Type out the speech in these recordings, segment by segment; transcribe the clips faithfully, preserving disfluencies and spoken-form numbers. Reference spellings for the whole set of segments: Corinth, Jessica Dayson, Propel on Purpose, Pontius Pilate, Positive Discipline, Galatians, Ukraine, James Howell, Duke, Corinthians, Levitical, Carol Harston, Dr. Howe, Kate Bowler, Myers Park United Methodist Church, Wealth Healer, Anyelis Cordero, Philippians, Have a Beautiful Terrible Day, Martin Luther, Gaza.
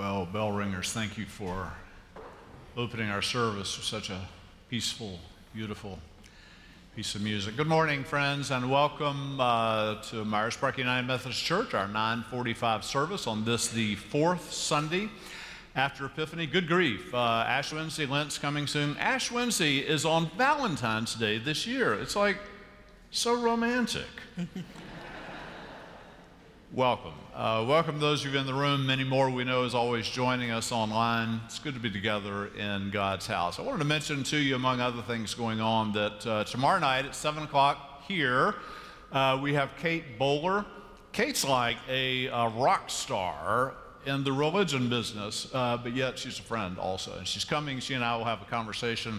Well, bell ringers, thank you for opening our service with such a peaceful, beautiful piece of music. Good morning, friends, and welcome uh, to Myers Park United Methodist Church, our nine forty-five service on this, the fourth Sunday after Epiphany. Good grief. Uh, Ash Wednesday, Lent's coming soon. Ash Wednesday is on Valentine's Day this year. It's like so romantic. Welcome. Uh, welcome those of you in the room. Many more we know is always joining us online. It's good to be together in God's house. I wanted to mention to you, among other things going on, that uh, tomorrow night at seven o'clock here, uh, we have Kate Bowler. Kate's like a, a rock star in the religion business, uh, but yet she's a friend also. And she's coming. She and I will have a conversation.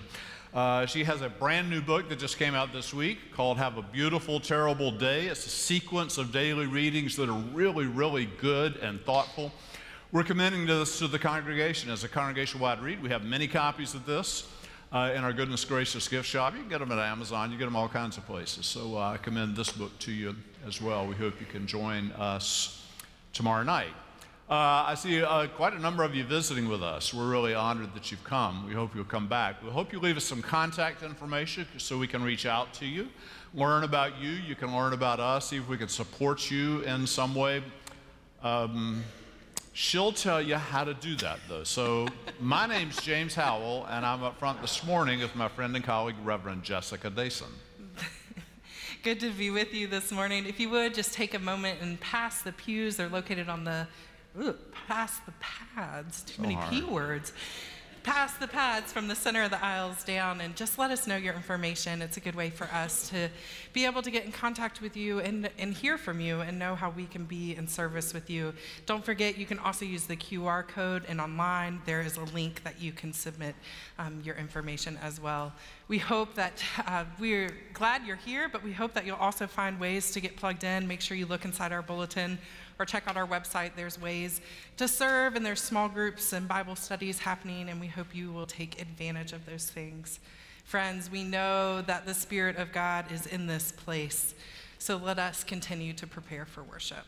Uh, she has a brand new book that just came out this week called Have a Beautiful Terrible Day. It's a sequence of daily readings that are really, really good and thoughtful. We're commending this to the congregation as a congregation-wide read. We have many copies of this uh, in our Goodness Gracious gift shop. You can get them at Amazon. You get them all kinds of places. So uh, I commend this book to you as well. We hope you can join us tomorrow night. Uh, I see uh, quite a number of you visiting with us. We're really honored that you've come. We hope you'll come back. We hope you leave us some contact information so we can reach out to you, learn about you. You can learn about us, see if we can support you in some way. Um, she'll tell you how to do that, though. So my name's James Howell, and I'm up front this morning with my friend and colleague, Reverend Jessica Dayson. Good to be with you this morning. If you would, just take a moment and pass the pews. They're located on the Ooh, pass the pads, too so many hard. P words. Pass the pads from the center of the aisles down, and just let us know your information. It's a good way for us to be able to get in contact with you and, and hear from you and know how we can be in service with you. Don't forget, you can also use the Q R code, and online there is a link that you can submit um, your information as well. We hope that uh, we're glad you're here, but we hope that you'll also find ways to get plugged in. Make sure you look inside our bulletin or check out our website. There's ways to serve, and there's small groups and Bible studies happening, and we hope you will take advantage of those things. Friends, we know that the Spirit of God is in this place, so let us continue to prepare for worship.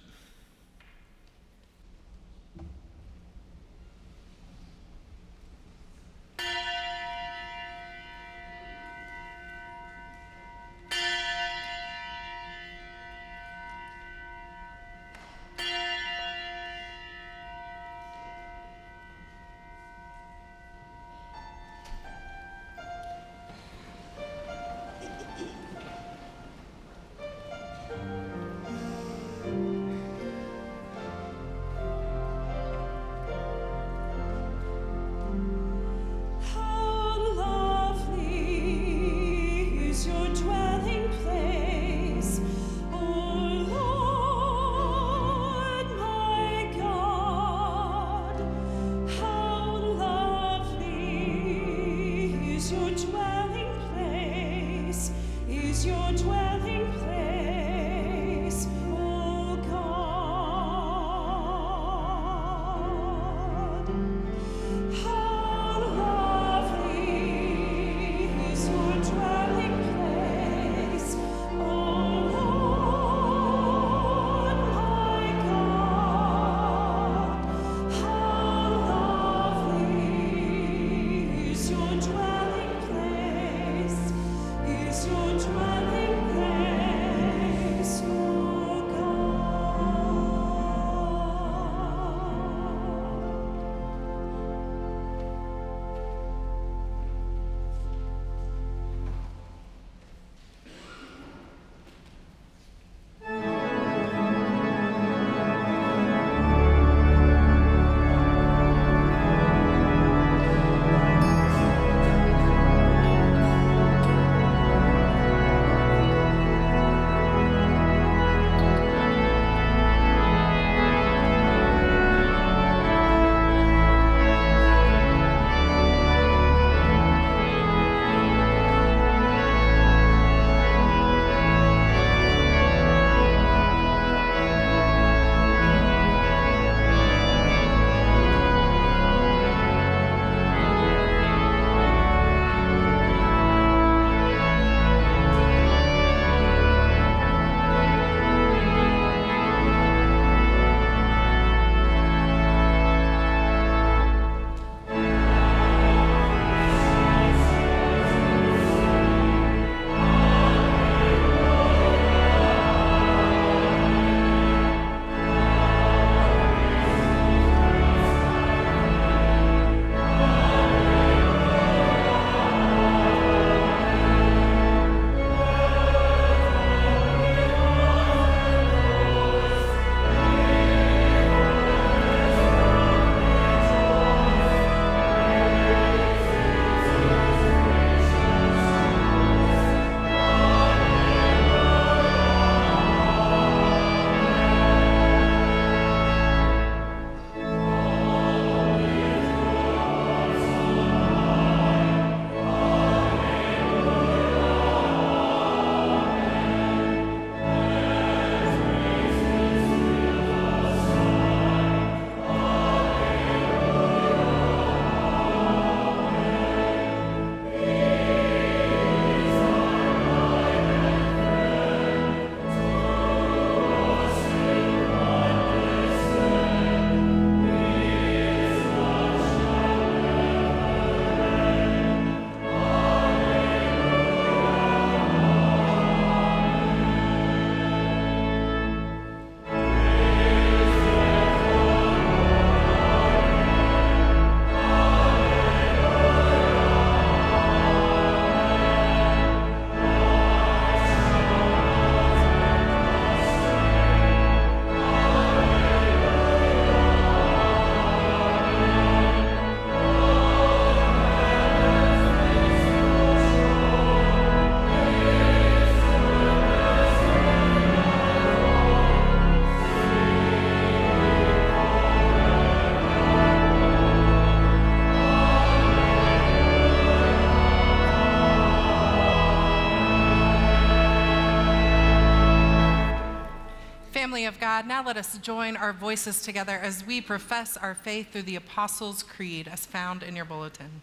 of God, now let us join our voices together as we profess our faith through the Apostles' Creed as found in your bulletin.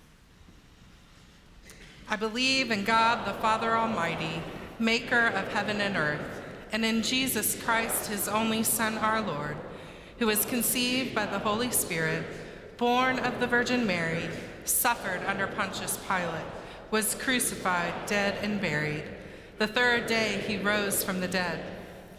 I believe in God, the Father Almighty, maker of heaven and earth, and in Jesus Christ, his only Son, our Lord, who was conceived by the Holy Spirit, born of the Virgin Mary, suffered under Pontius Pilate, was crucified, dead, and buried. The third day he rose from the dead.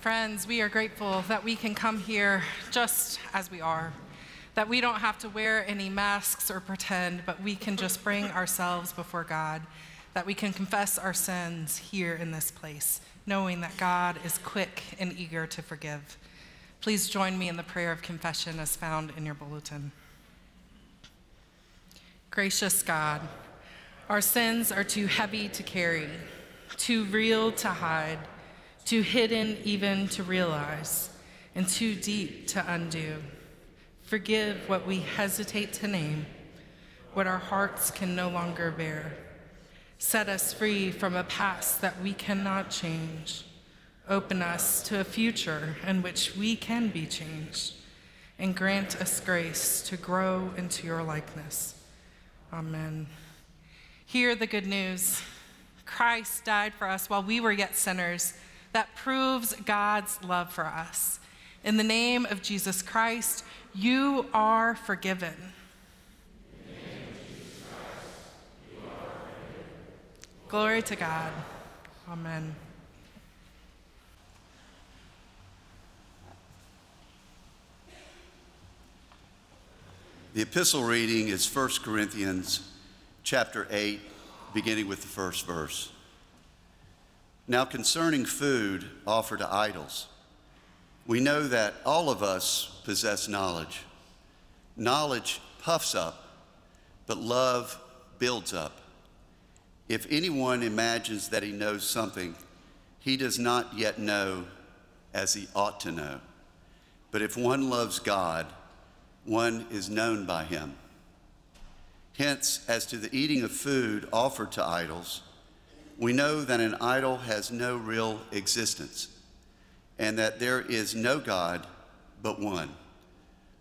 Friends, we are grateful that we can come here just as we are, that we don't have to wear any masks or pretend, but we can just bring ourselves before God, that we can confess our sins here in this place, knowing that God is quick and eager to forgive. Please join me in the prayer of confession as found in your bulletin. Gracious God, our sins are too heavy to carry, too real to hide, too hidden even to realize, and too deep to undo. Forgive what we hesitate to name, what our hearts can no longer bear. Set us free from a past that we cannot change. Open us to a future in which we can be changed, and grant us grace to grow into your likeness. Amen. Hear the good news. Christ died for us while we were yet sinners. That proves God's love for us. In the name of Jesus Christ, you are forgiven. In the name of Jesus Christ, you are forgiven. Glory to God. Amen. The epistle reading is First Corinthians chapter eight, beginning with the first verse. Now concerning food offered to idols, we know that all of us possess knowledge. Knowledge puffs up, but love builds up. If anyone imagines that he knows something, he does not yet know as he ought to know. But if one loves God, one is known by him. Hence, as to the eating of food offered to idols, we know that an idol has no real existence, and that there is no God but one.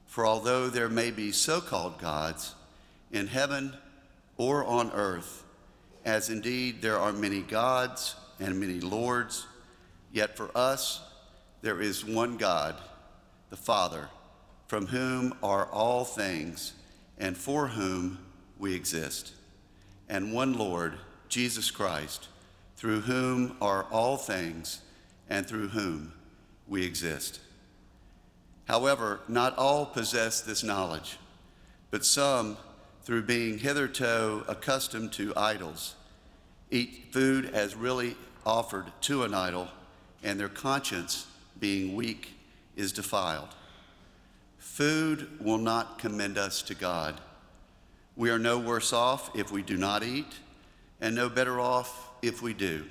For although there may be so-called gods in heaven or on earth, as indeed there are many gods and many lords, yet for us there is one God, the Father, from whom are all things and for whom we exist, and one Lord, Jesus Christ, through whom are all things and through whom we exist. However, not all possess this knowledge, but some, through being hitherto accustomed to idols, eat food as really offered to an idol, and their conscience, being weak, is defiled. Food will not commend us to God. We are no worse off if we do not eat, and no better off if we do.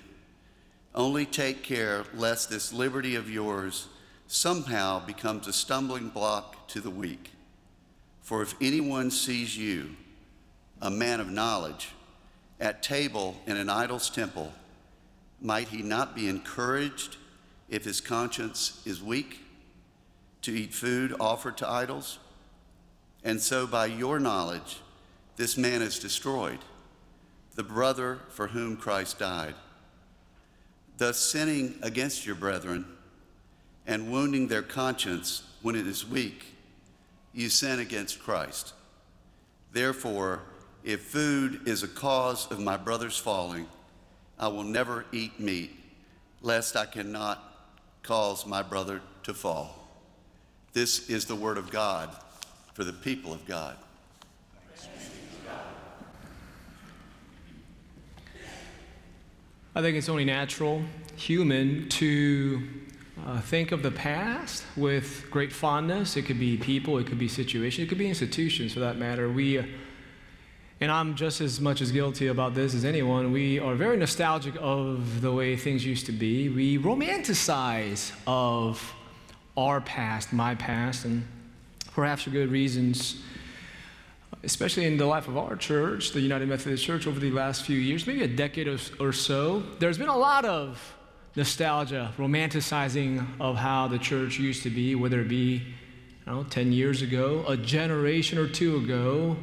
Only take care lest this liberty of yours somehow becomes a stumbling block to the weak. For if anyone sees you, a man of knowledge, at table in an idol's temple, might he not be encouraged, if his conscience is weak, to eat food offered to idols? And so by your knowledge, this man is destroyed, the brother for whom Christ died, thus sinning against your brethren and wounding their conscience when it is weak. You sin against Christ. Therefore, if food is a cause of my brother's falling, I will never eat meat, lest I cannot cause my brother to fall. This is the word of God for the people of God. I think it's only natural, human, to uh, think of the past with great fondness. It could be people, it could be situations, it could be institutions for that matter. We, uh, and I'm just as much as guilty about this as anyone, we are very nostalgic of the way things used to be. We romanticize of our past, my past, and perhaps for good reasons. Especially in the life of our church, the United Methodist Church, over the last few years, maybe a decade or so, there's been a lot of nostalgia, romanticizing of how the church used to be, whether it be, I don't know, ten years ago, a generation or two ago.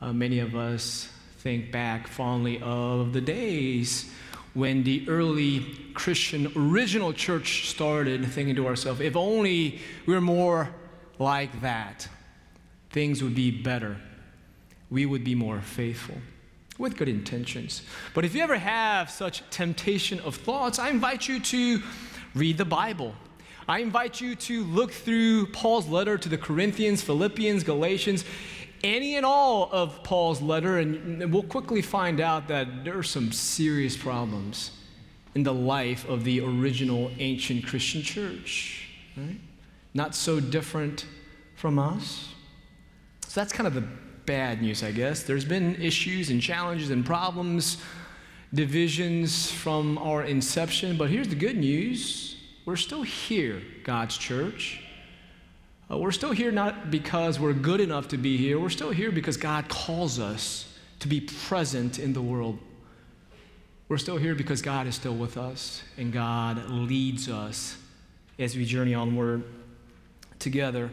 Uh, many of us think back fondly of the days when the early Christian original church started, thinking to ourselves, if only we were more like that, things would be better. We would be more faithful with good intentions. But if you ever have such temptation of thoughts, I invite you to read the Bible. I invite you to look through Paul's letter to the Corinthians, Philippians, Galatians, any and all of Paul's letter, and we'll quickly find out that there are some serious problems in the life of the original ancient Christian church, right? Not so different from us. So that's kind of the bad news, I guess. There's been issues and challenges and problems, divisions from our inception, but here's the good news. We're still here, God's church. Uh, we're still here not because we're good enough to be here. We're still here because God calls us to be present in the world. We're still here because God is still with us, and God leads us as we journey onward together.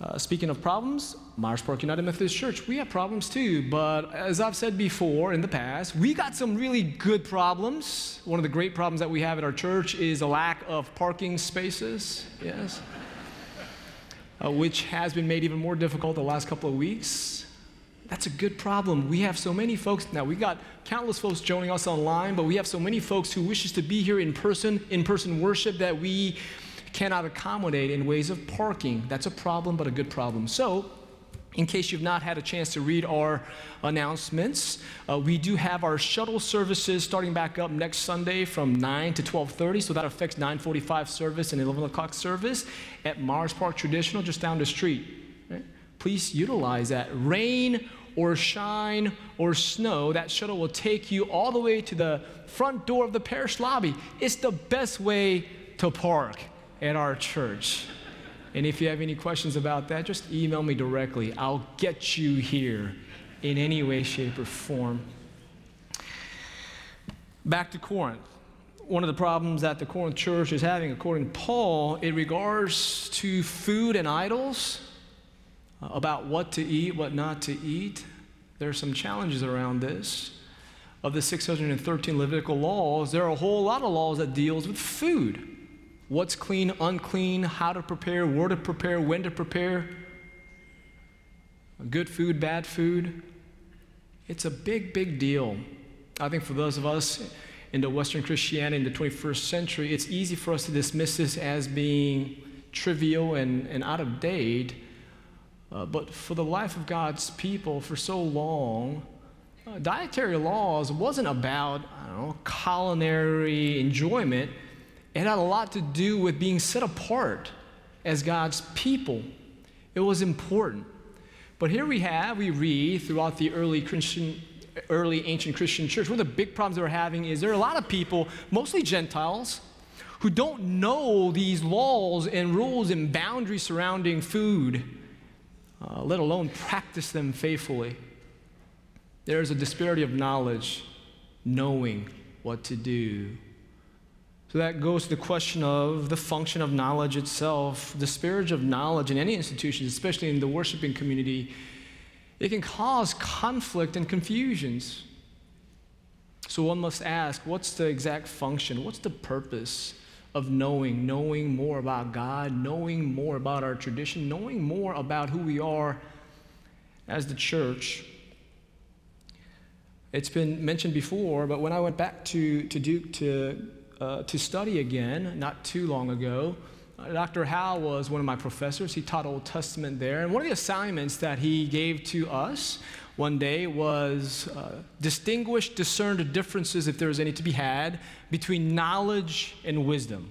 Uh, speaking of problems, Myers Park United Methodist Church, we have problems too, but as I've said before in the past, we got some really good problems. One of the great problems that we have at our church is a lack of parking spaces, yes, uh, which has been made even more difficult the last couple of weeks. That's a good problem. We have so many folks, now we got countless folks joining us online, but we have so many folks who wishes to be here in person, in person worship that we cannot accommodate in ways of parking. That's a problem, but a good problem. So, in case you've not had a chance to read our announcements, uh, we do have our shuttle services starting back up next Sunday from nine to twelve thirty, so that affects nine forty-five service and eleven o'clock service at Myers Park Traditional, just down the street. Right? Please utilize that. Rain or shine or snow, that shuttle will take you all the way to the front door of the parish lobby. It's the best way to park at our church. And if you have any questions about that, just email me directly. I'll get you here in any way, shape, or form. Back to Corinth. One of the problems that the Corinth church is having, according to Paul, in regards to food and idols, about what to eat, what not to eat, there are some challenges around this. Of the six hundred thirteen Levitical laws, there are a whole lot of laws that deals with food. What's clean, unclean, how to prepare, where to prepare, when to prepare, good food, bad food. It's a big, big deal. I think for those of us in the Western Christianity in the twenty-first century, it's easy for us to dismiss this as being trivial and, and out of date. Uh, but for the life of God's people for so long, uh, dietary laws wasn't about, I don't know, culinary enjoyment. It had a lot to do with being set apart as God's people. It was important. But here we have, we read throughout the early Christian, early ancient Christian church, one of the big problems they were having is there are a lot of people, mostly Gentiles, who don't know these laws and rules and boundaries surrounding food, uh, let alone practice them faithfully. There is a disparity of knowledge, knowing what to do. So that goes to the question of the function of knowledge itself. Disparity of knowledge in any institution, especially in the worshiping community, it can cause conflict and confusions. So one must ask, what's the exact function? What's the purpose of knowing? Knowing more about God, knowing more about our tradition, knowing more about who we are as the church. It's been mentioned before, but when I went back to, to Duke to, uh, to study again, not too long ago, Doctor Howe was one of my professors. He taught Old Testament there. And one of the assignments that he gave to us one day was uh, distinguish, discern the differences, if there is any to be had, between knowledge and wisdom.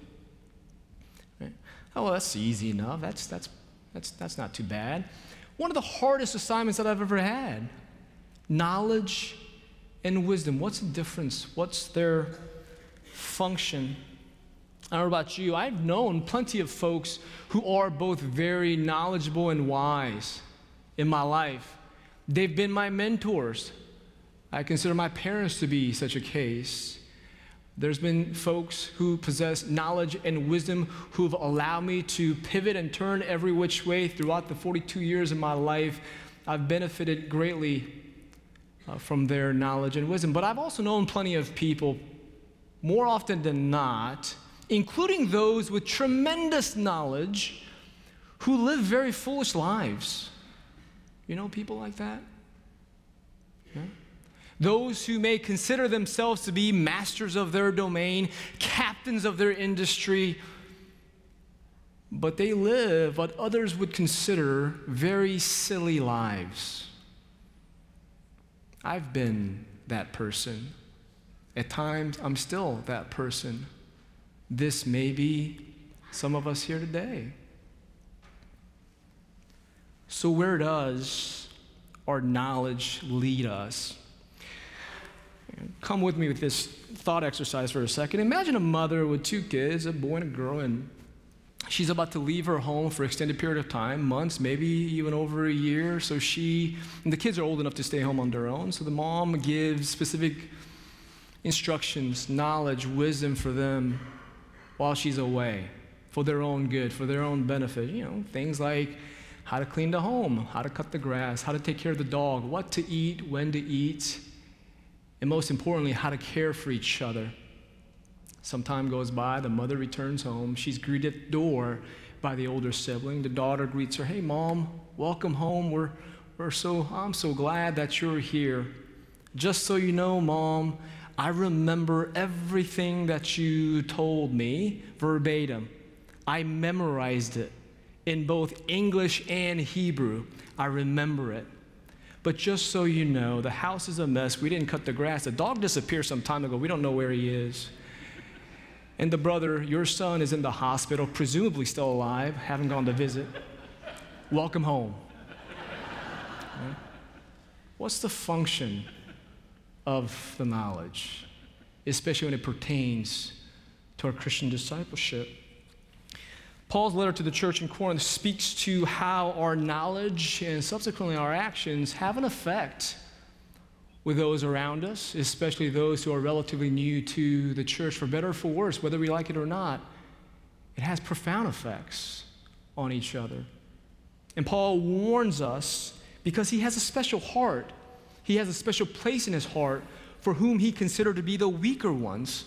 Right? Oh, well, that's easy enough. That's, that's, that's, that's not too bad. One of the hardest assignments that I've ever had, knowledge and wisdom. What's the difference? What's their function? I don't know about you. I've known plenty of folks who are both very knowledgeable and wise in my life. They've been my mentors. I consider my parents to be such a case. There's been folks who possess knowledge and wisdom who've allowed me to pivot and turn every which way throughout the forty-two years of my life. I've benefited greatly Uh, from their knowledge and wisdom. But I've also known plenty of people, more often than not, including those with tremendous knowledge, who live very foolish lives. You know people like that? Yeah. Those who may consider themselves to be masters of their domain, captains of their industry, but they live what others would consider very silly lives. I've been that person. At times, I'm still that person. This may be some of us here today. So where does our knowledge lead us? Come with me with this thought exercise for a second. Imagine a mother with two kids, a boy and a girl, and she's about to leave her home for an extended period of time, months, maybe even over a year. So she, and the kids are old enough to stay home on their own. So the mom gives specific instructions, knowledge, wisdom for them while she's away, for their own good, for their own benefit. You know, things like how to clean the home, how to cut the grass, how to take care of the dog, what to eat, when to eat, and most importantly, how to care for each other. Some time goes by, the mother returns home. She's greeted at the door by the older sibling. The daughter greets her, "Hey, Mom, welcome home. We're, we're so, I'm so glad that you're here. Just so you know, Mom, I remember everything that you told me verbatim. I memorized it in both English and Hebrew. I remember it. But just so you know, the house is a mess. We didn't cut the grass. The dog disappeared some time ago. We don't know where he is. And the brother, your son, is in the hospital, presumably still alive, haven't gone to visit. Welcome home." Right? What's the function of the knowledge, especially when it pertains to our Christian discipleship? Paul's letter to the church in Corinth speaks to how our knowledge and subsequently our actions have an effect with those around us, especially those who are relatively new to the church, for better or for worse, whether we like it or not. It has profound effects on each other. And Paul warns us because he has a special heart. He has a special place in his heart for whom he considered to be the weaker ones.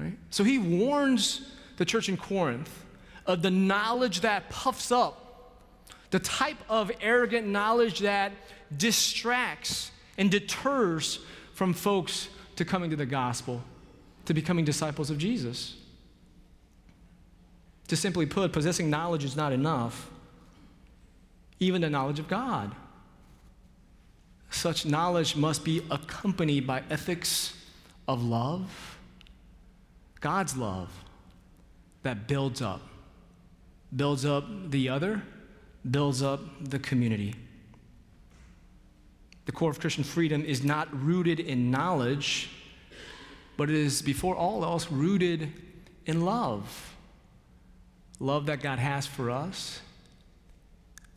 Right? So he warns the church in Corinth of the knowledge that puffs up, the type of arrogant knowledge that distracts and deters from folks to coming to the gospel, to becoming disciples of Jesus. To simply put, possessing knowledge is not enough, even the knowledge of God. Such knowledge must be accompanied by ethics of love, God's love, that builds up, builds up the other, builds up the community. The core of Christian freedom is not rooted in knowledge, but it is, before all else, rooted in love. Love that God has for us,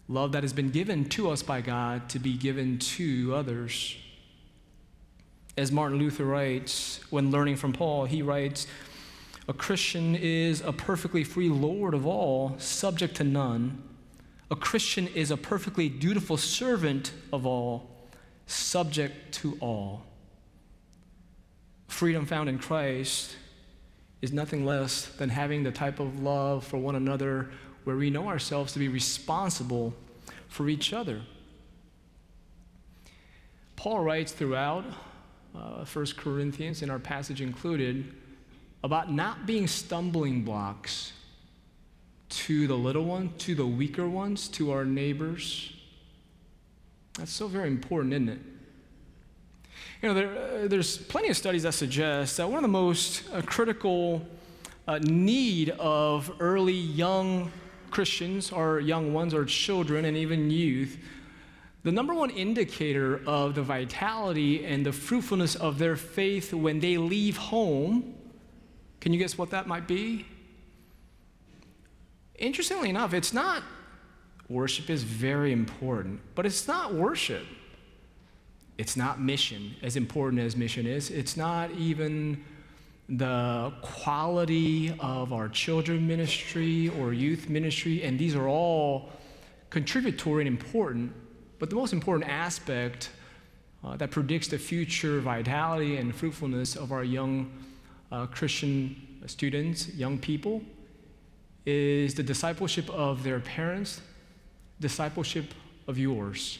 love that has been given to us by God to be given to others. As Martin Luther writes, when learning from Paul, he writes, "A Christian is a perfectly free Lord of all, subject to none. A Christian is a perfectly dutiful servant of all, subject to all." Freedom found in Christ is nothing less than having the type of love for one another where we know ourselves to be responsible for each other. Paul writes throughout uh, First Corinthians, in our passage included, about not being stumbling blocks to the little ones, to the weaker ones, to our neighbors. That's so very important, isn't it? You know, there, uh, there's plenty of studies that suggest that one of the most uh, critical uh, need of early young Christians, or young ones, or children, and even youth, the number one indicator of the vitality and the fruitfulness of their faith when they leave home, can you guess what that might be? Interestingly enough, it's not, worship is very important, but it's not worship. It's not mission, as important as mission is. It's not even the quality of our children ministry or youth ministry, and these are all contributory and important, but the most important aspect uh, that predicts the future vitality and fruitfulness of our young Uh, Christian students, young people, is the discipleship of their parents, discipleship of yours.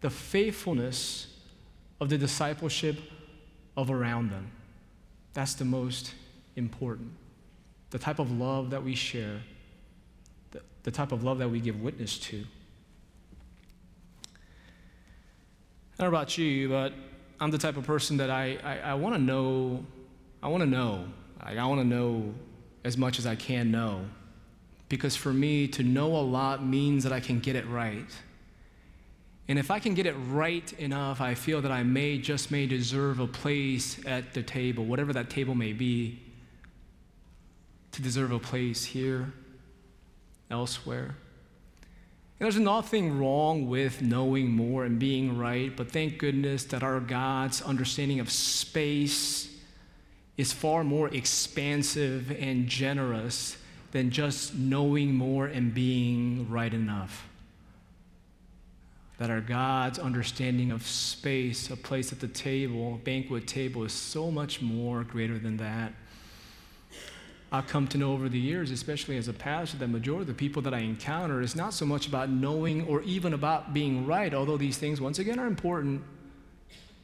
The faithfulness of the discipleship of around them. That's the most important. The type of love that we share, the, the type of love that we give witness to. I don't know about you, but I'm the type of person that I, I, I want to know I want to know, like, I want to know as much as I can know, because for me, to know a lot means that I can get it right. And if I can get it right enough, I feel that I may, just may deserve a place at the table, whatever that table may be, to deserve a place here, elsewhere. And there's nothing wrong with knowing more and being right, but thank goodness that our God's understanding of space is far more expansive and generous than just knowing more and being right enough. That our God's understanding of space, a place at the table, banquet table, is so much more greater than that. I've come to know over the years, especially as a pastor, that the majority of the people that I encounter is not so much about knowing or even about being right, although these things, once again, are important.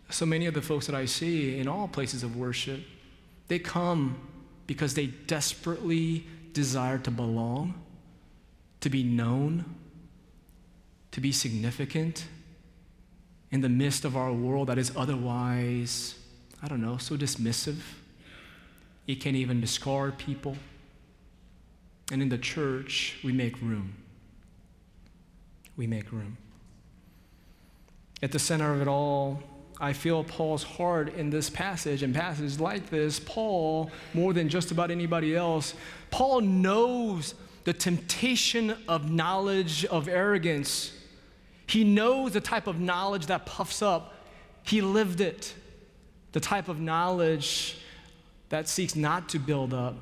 So many of the folks that I see in all places of worship, they come because they desperately desire to belong, to be known, to be significant in the midst of our world that is otherwise, I don't know, so dismissive. It can even discard people. And in the church, we make room. We make room. At the center of it all, I feel Paul's heart in this passage, and passages like this, Paul, more than just about anybody else, Paul knows the temptation of knowledge of arrogance. He knows the type of knowledge that puffs up. He lived it. The type of knowledge that seeks not to build up,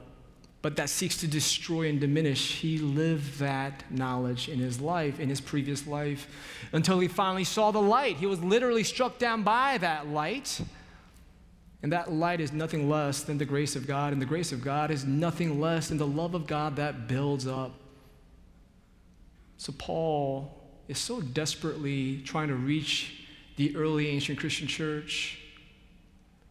but that seeks to destroy and diminish. He lived that knowledge in his life, in his previous life, until he finally saw the light. He was literally struck down by that light. And that light is nothing less than the grace of God, and the grace of God is nothing less than the love of God that builds up. So Paul is so desperately trying to reach the early ancient Christian church.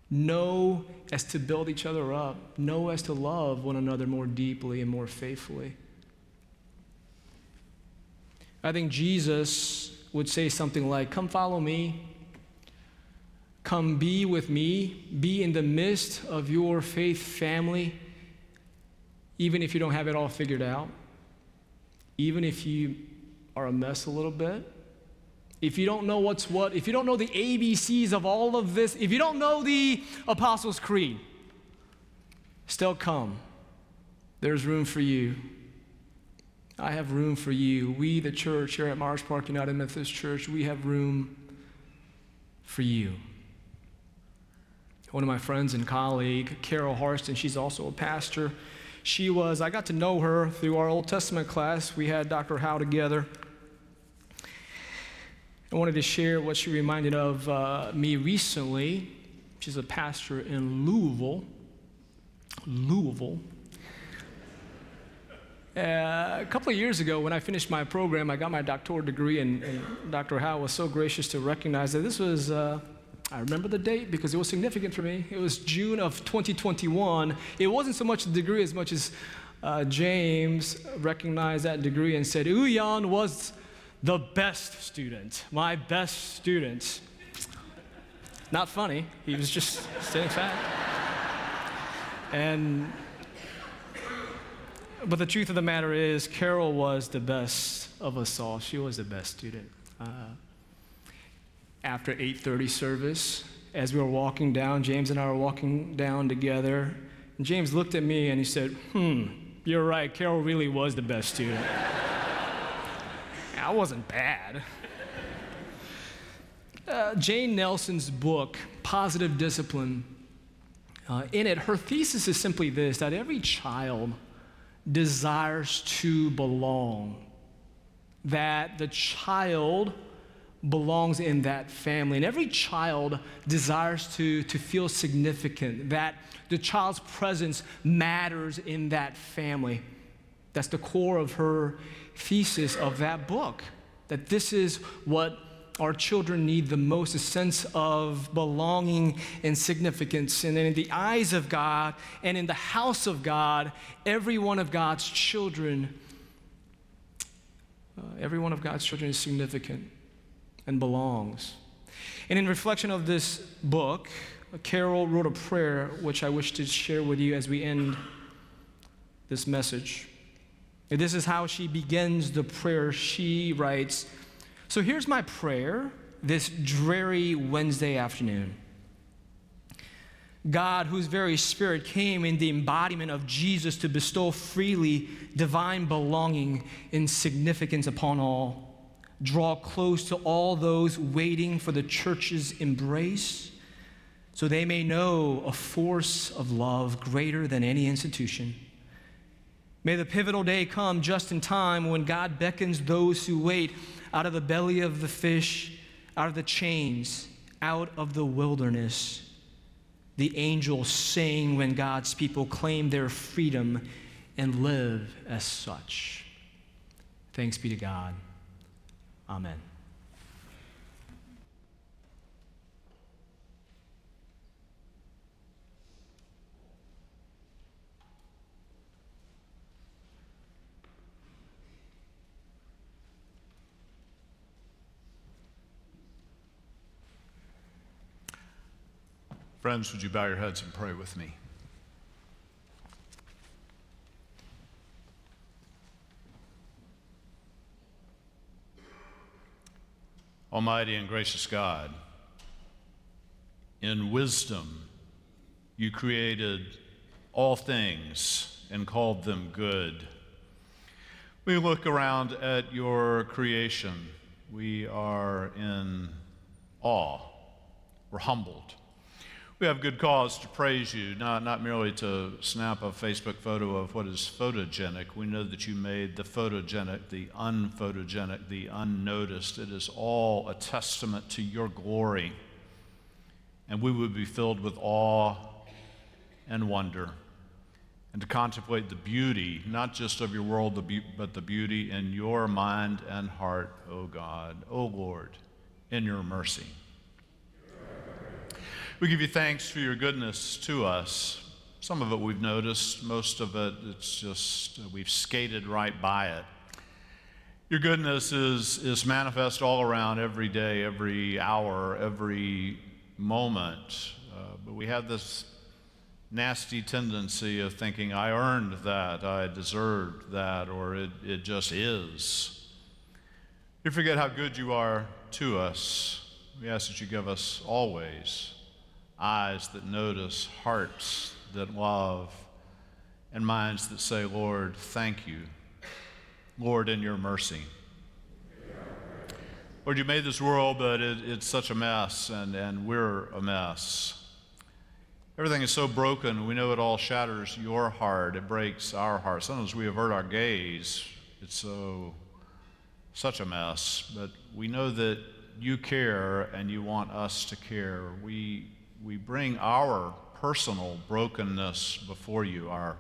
Know as to build each other up. Know as to love one another more deeply and more faithfully. I think Jesus would say something like, "Come follow me. Come be with me. Be in the midst of your faith family, even if you don't have it all figured out. Even if you are a mess a little bit. If you don't know what's what, if you don't know the A B Cs of all of this, if you don't know the Apostles' Creed, still come. There's room for you. I have room for you. We, the church here at Myers Park United Methodist Church, we have room for you." one of my friends and colleague, Carol Harston. She's also a pastor. She was, I got to know her through our Old Testament class. We had Doctor Howe together. I wanted to share what she reminded of uh, me recently. She's a pastor in Louisville. Louisville. Uh, a couple of years ago, when I finished my program, I got my doctoral degree, and, and Doctor Howe was so gracious to recognize that this was, uh, I remember the date because it was significant for me. It was June of twenty twenty-one. It wasn't so much the degree as much as uh, James recognized that degree and said, Uyan was the best student, my best student. Not funny, he was just stating fact. And But the truth of the matter is, Carol was the best of us all. She was the best student. Uh, after eight thirty service, as we were walking down, James and I were walking down together, and James looked at me and he said, hmm, you're right, Carol really was the best student. I wasn't bad. Uh, Jane Nelson's book, Positive Discipline, uh, in it, her thesis is simply this, that every child desires to belong, that the child belongs in that family. And every child desires to, to feel significant, that the child's presence matters in that family. That's the core of her thesis of that book, that this is what our children need the most, a sense of belonging and significance. And in the eyes of God and in the house of God, every one of God's children, uh, every one of God's children is significant and belongs. And in reflection of this book, Carol wrote a prayer which I wish to share with you as we end this message. And this is how she begins the prayer. She writes, so here's my prayer this dreary Wednesday afternoon. God, whose very spirit came in the embodiment of Jesus to bestow freely divine belonging and significance upon all, draw close to all those waiting for the church's embrace so they may know a force of love greater than any institution. May the pivotal day come just in time when God beckons those who wait out of the belly of the fish, out of the chains, out of the wilderness. The angels sing when God's people claim their freedom and live as such. Thanks be to God. Amen. Friends, would you bow your heads and pray with me? Almighty and gracious God, in wisdom you created all things and called them good. We look around at your creation. We are in awe. We're humbled. We have good cause to praise you, not, not merely to snap a Facebook photo of what is photogenic. We know that you made the photogenic, the unphotogenic, the unnoticed. It is all a testament to your glory. And we would be filled with awe and wonder, and to contemplate the beauty, not just of your world, but the beauty in your mind and heart, O God, O Lord, in your mercy. We give you thanks for your goodness to us. Some of it we've noticed, most of it, it's just we've skated right by it. Your goodness is, is manifest all around every day, every hour, every moment. Uh, but we have this nasty tendency of thinking, I earned that, I deserved that, or it, it just is. You forget how good you are to us. We ask that you give us always eyes that notice, hearts that love, and minds that say, Lord, thank you. Lord, in your mercy. Lord, you made this world, but it, it's such a mess, and, and we're a mess. Everything is so broken, we know it all shatters your heart, it breaks our heart. Sometimes we avert our gaze, it's so, such a mess, but we know that you care and you want us to care. We, we bring our personal brokenness before you, our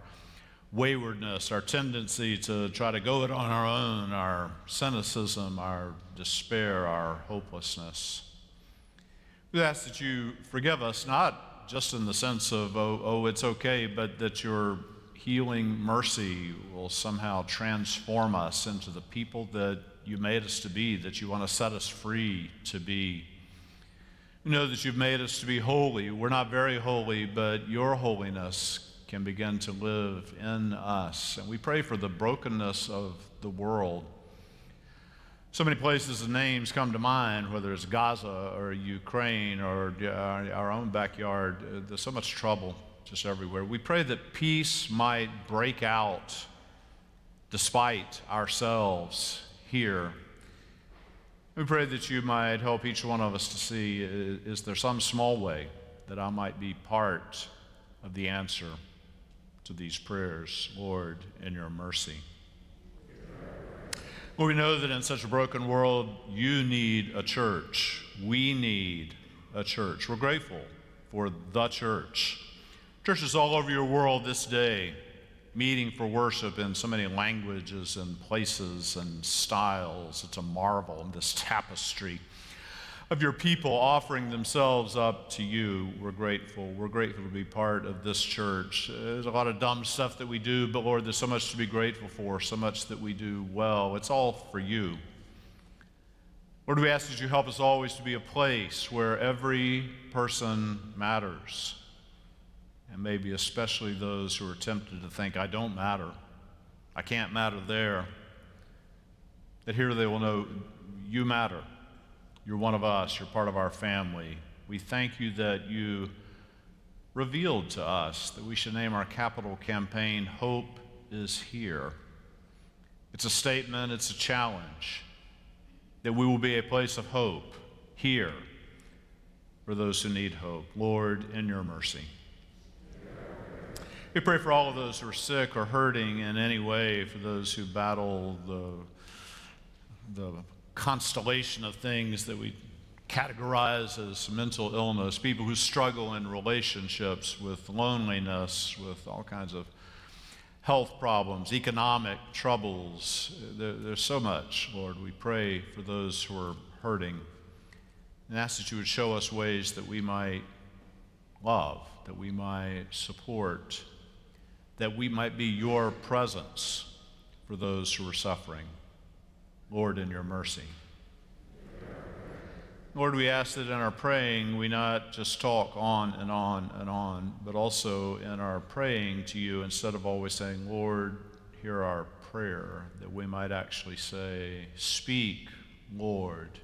waywardness, our tendency to try to go it on our own, our cynicism, our despair, our hopelessness. We ask that you forgive us, not just in the sense of, oh, oh, it's okay, but that your healing mercy will somehow transform us into the people that you made us to be, that you want to set us free to be. We know that you've made us to be holy. We're not very holy, but your holiness can begin to live in us. And we pray for the brokenness of the world. So many places and names come to mind, whether it's Gaza or Ukraine or our own backyard. There's so much trouble just everywhere. We pray that peace might break out despite ourselves here. We pray that you might help each one of us to see, is there some small way that I might be part of the answer to these prayers, Lord, in your mercy. Well, we know that in such a broken world, you need a church. We need a church. We're grateful for the church. Churches all over your world this day, meeting for worship in so many languages and places and styles. It's a marvel, and this tapestry of your people offering themselves up to you. We're grateful. We're grateful to be part of this church. There's a lot of dumb stuff that we do, but Lord, there's so much to be grateful for, so much that we do well. It's all for you. Lord, we ask that you help us always to be a place where every person matters, and maybe especially those who are tempted to think, I don't matter, I can't matter there, that here they will know you matter. You're one of us, you're part of our family. We thank you that you revealed to us that we should name our capital campaign, Hope is Here. It's a statement, it's a challenge, that we will be a place of hope here for those who need hope. Lord, in your mercy. We pray for all of those who are sick or hurting in any way, for those who battle the, the constellation of things that we categorize as mental illness, people who struggle in relationships with loneliness, with all kinds of health problems, economic troubles. There, there's so much, Lord. We pray for those who are hurting and ask that you would show us ways that we might love, that we might support, that we might be your presence for those who are suffering. Lord, in your mercy. Lord, we ask that in our praying, we not just talk on and on and on, but also in our praying to you, instead of always saying, Lord, hear our prayer, that we might actually say, speak, Lord,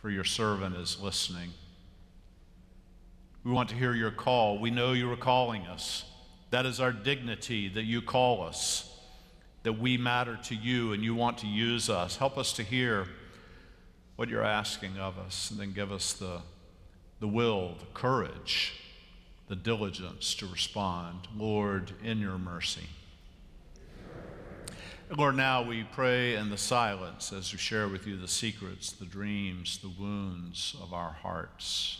for your servant is listening. We want to hear your call. We know you are calling us. That is our dignity, that you call us, that we matter to you and you want to use us. Help us to hear what you're asking of us, and then give us the, the will, the courage, the diligence to respond. Lord, in your mercy. Lord, now we pray in the silence as we share with you the secrets, the dreams, the wounds of our hearts.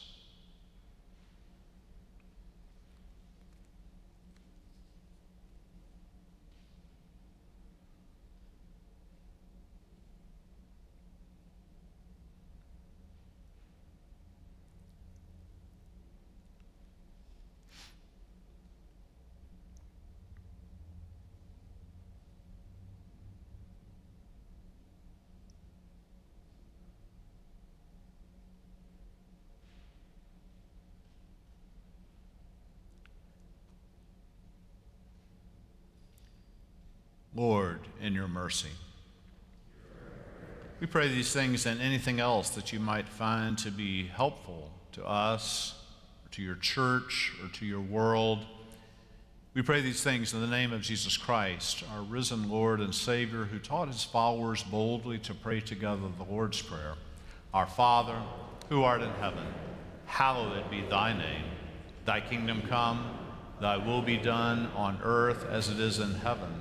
Lord, in your mercy. We pray these things and anything else that you might find to be helpful to us, or to your church, or to your world. We pray these things in the name of Jesus Christ, our risen Lord and Savior, who taught his followers boldly to pray together the Lord's Prayer. Our Father, who art in heaven, hallowed be thy name. Thy kingdom come, thy will be done on earth as it is in heaven.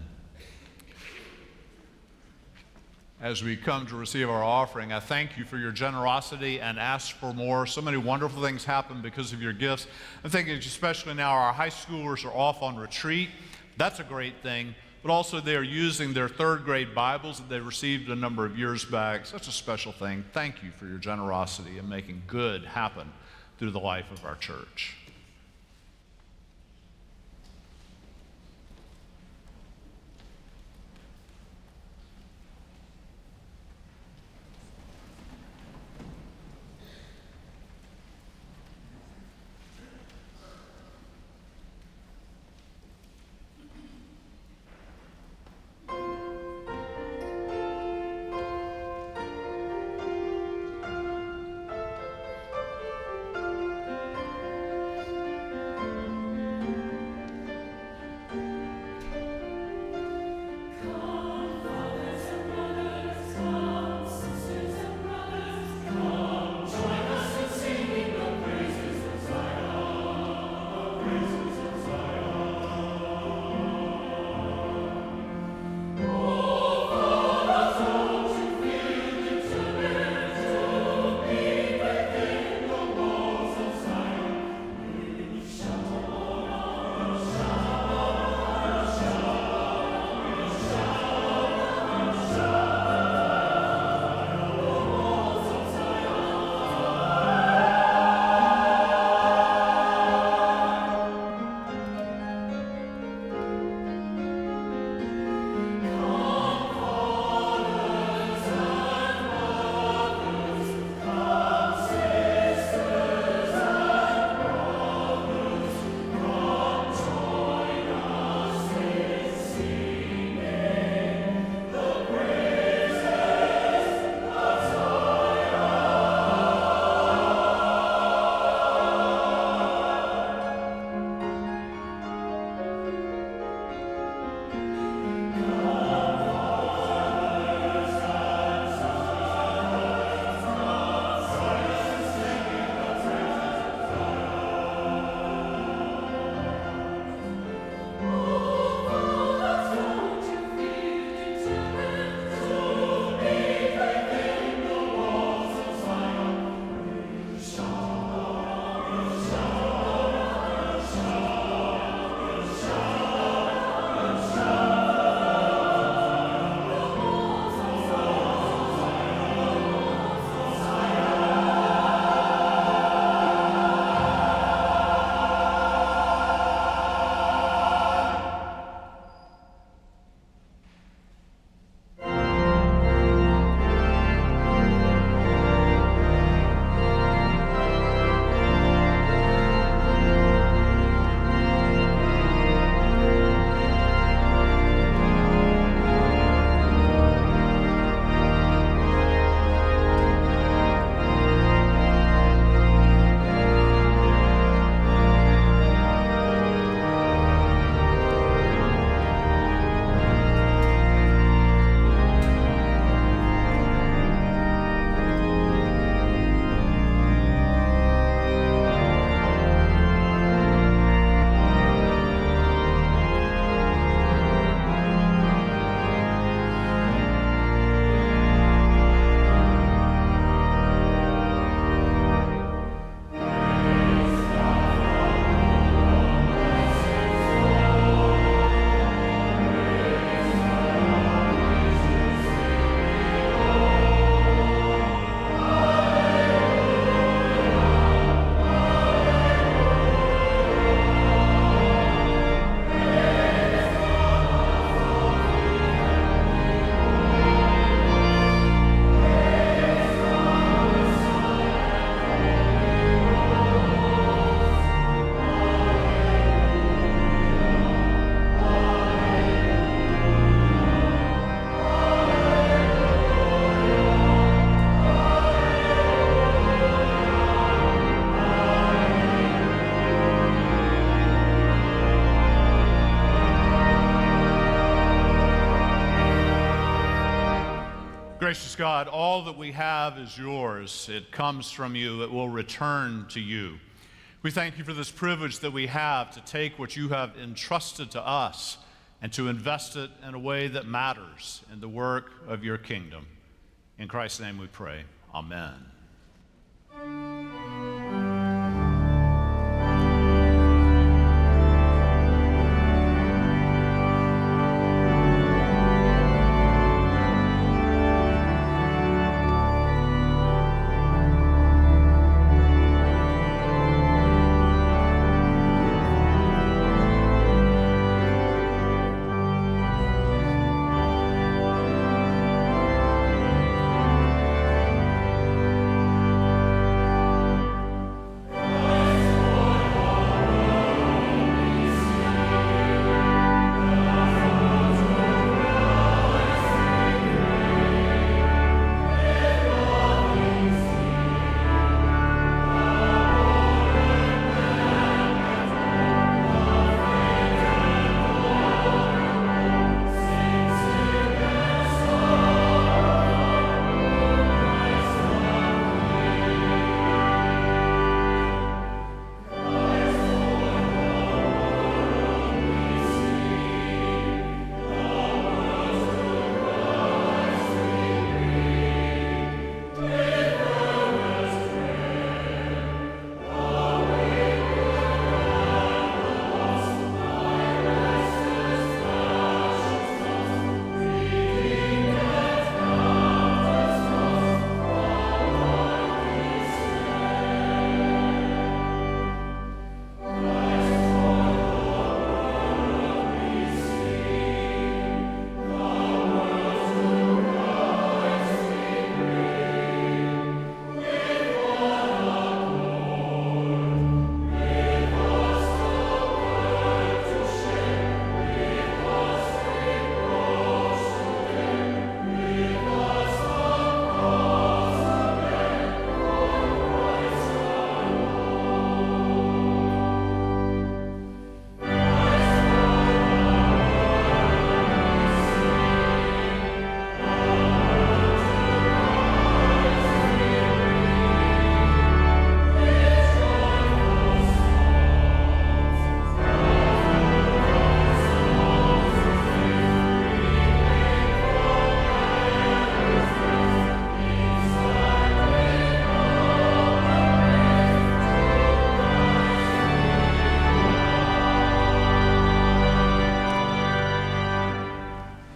As we come to receive our offering, I thank you for your generosity and ask for more. So many wonderful things happen because of your gifts. I'm thinking especially now our high schoolers are off on retreat. That's a great thing. But also they are using their third grade Bibles that they received a number of years back. Such a special thing. Thank you for your generosity and making good happen through the life of our church. Gracious God, all that we have is yours. It comes from you. It will return to you. We thank you for this privilege that we have to take what you have entrusted to us and to invest it in a way that matters in the work of your kingdom. In Christ's name we pray. Amen.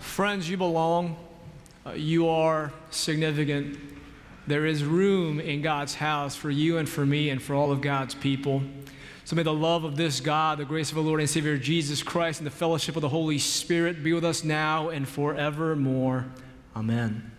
Friends, you belong, uh, you are significant. There is room in God's house for you and for me and for all of God's people. So may the love of this God, the grace of our Lord and Savior Jesus Christ, and the fellowship of the Holy Spirit be with us now and forevermore. Amen.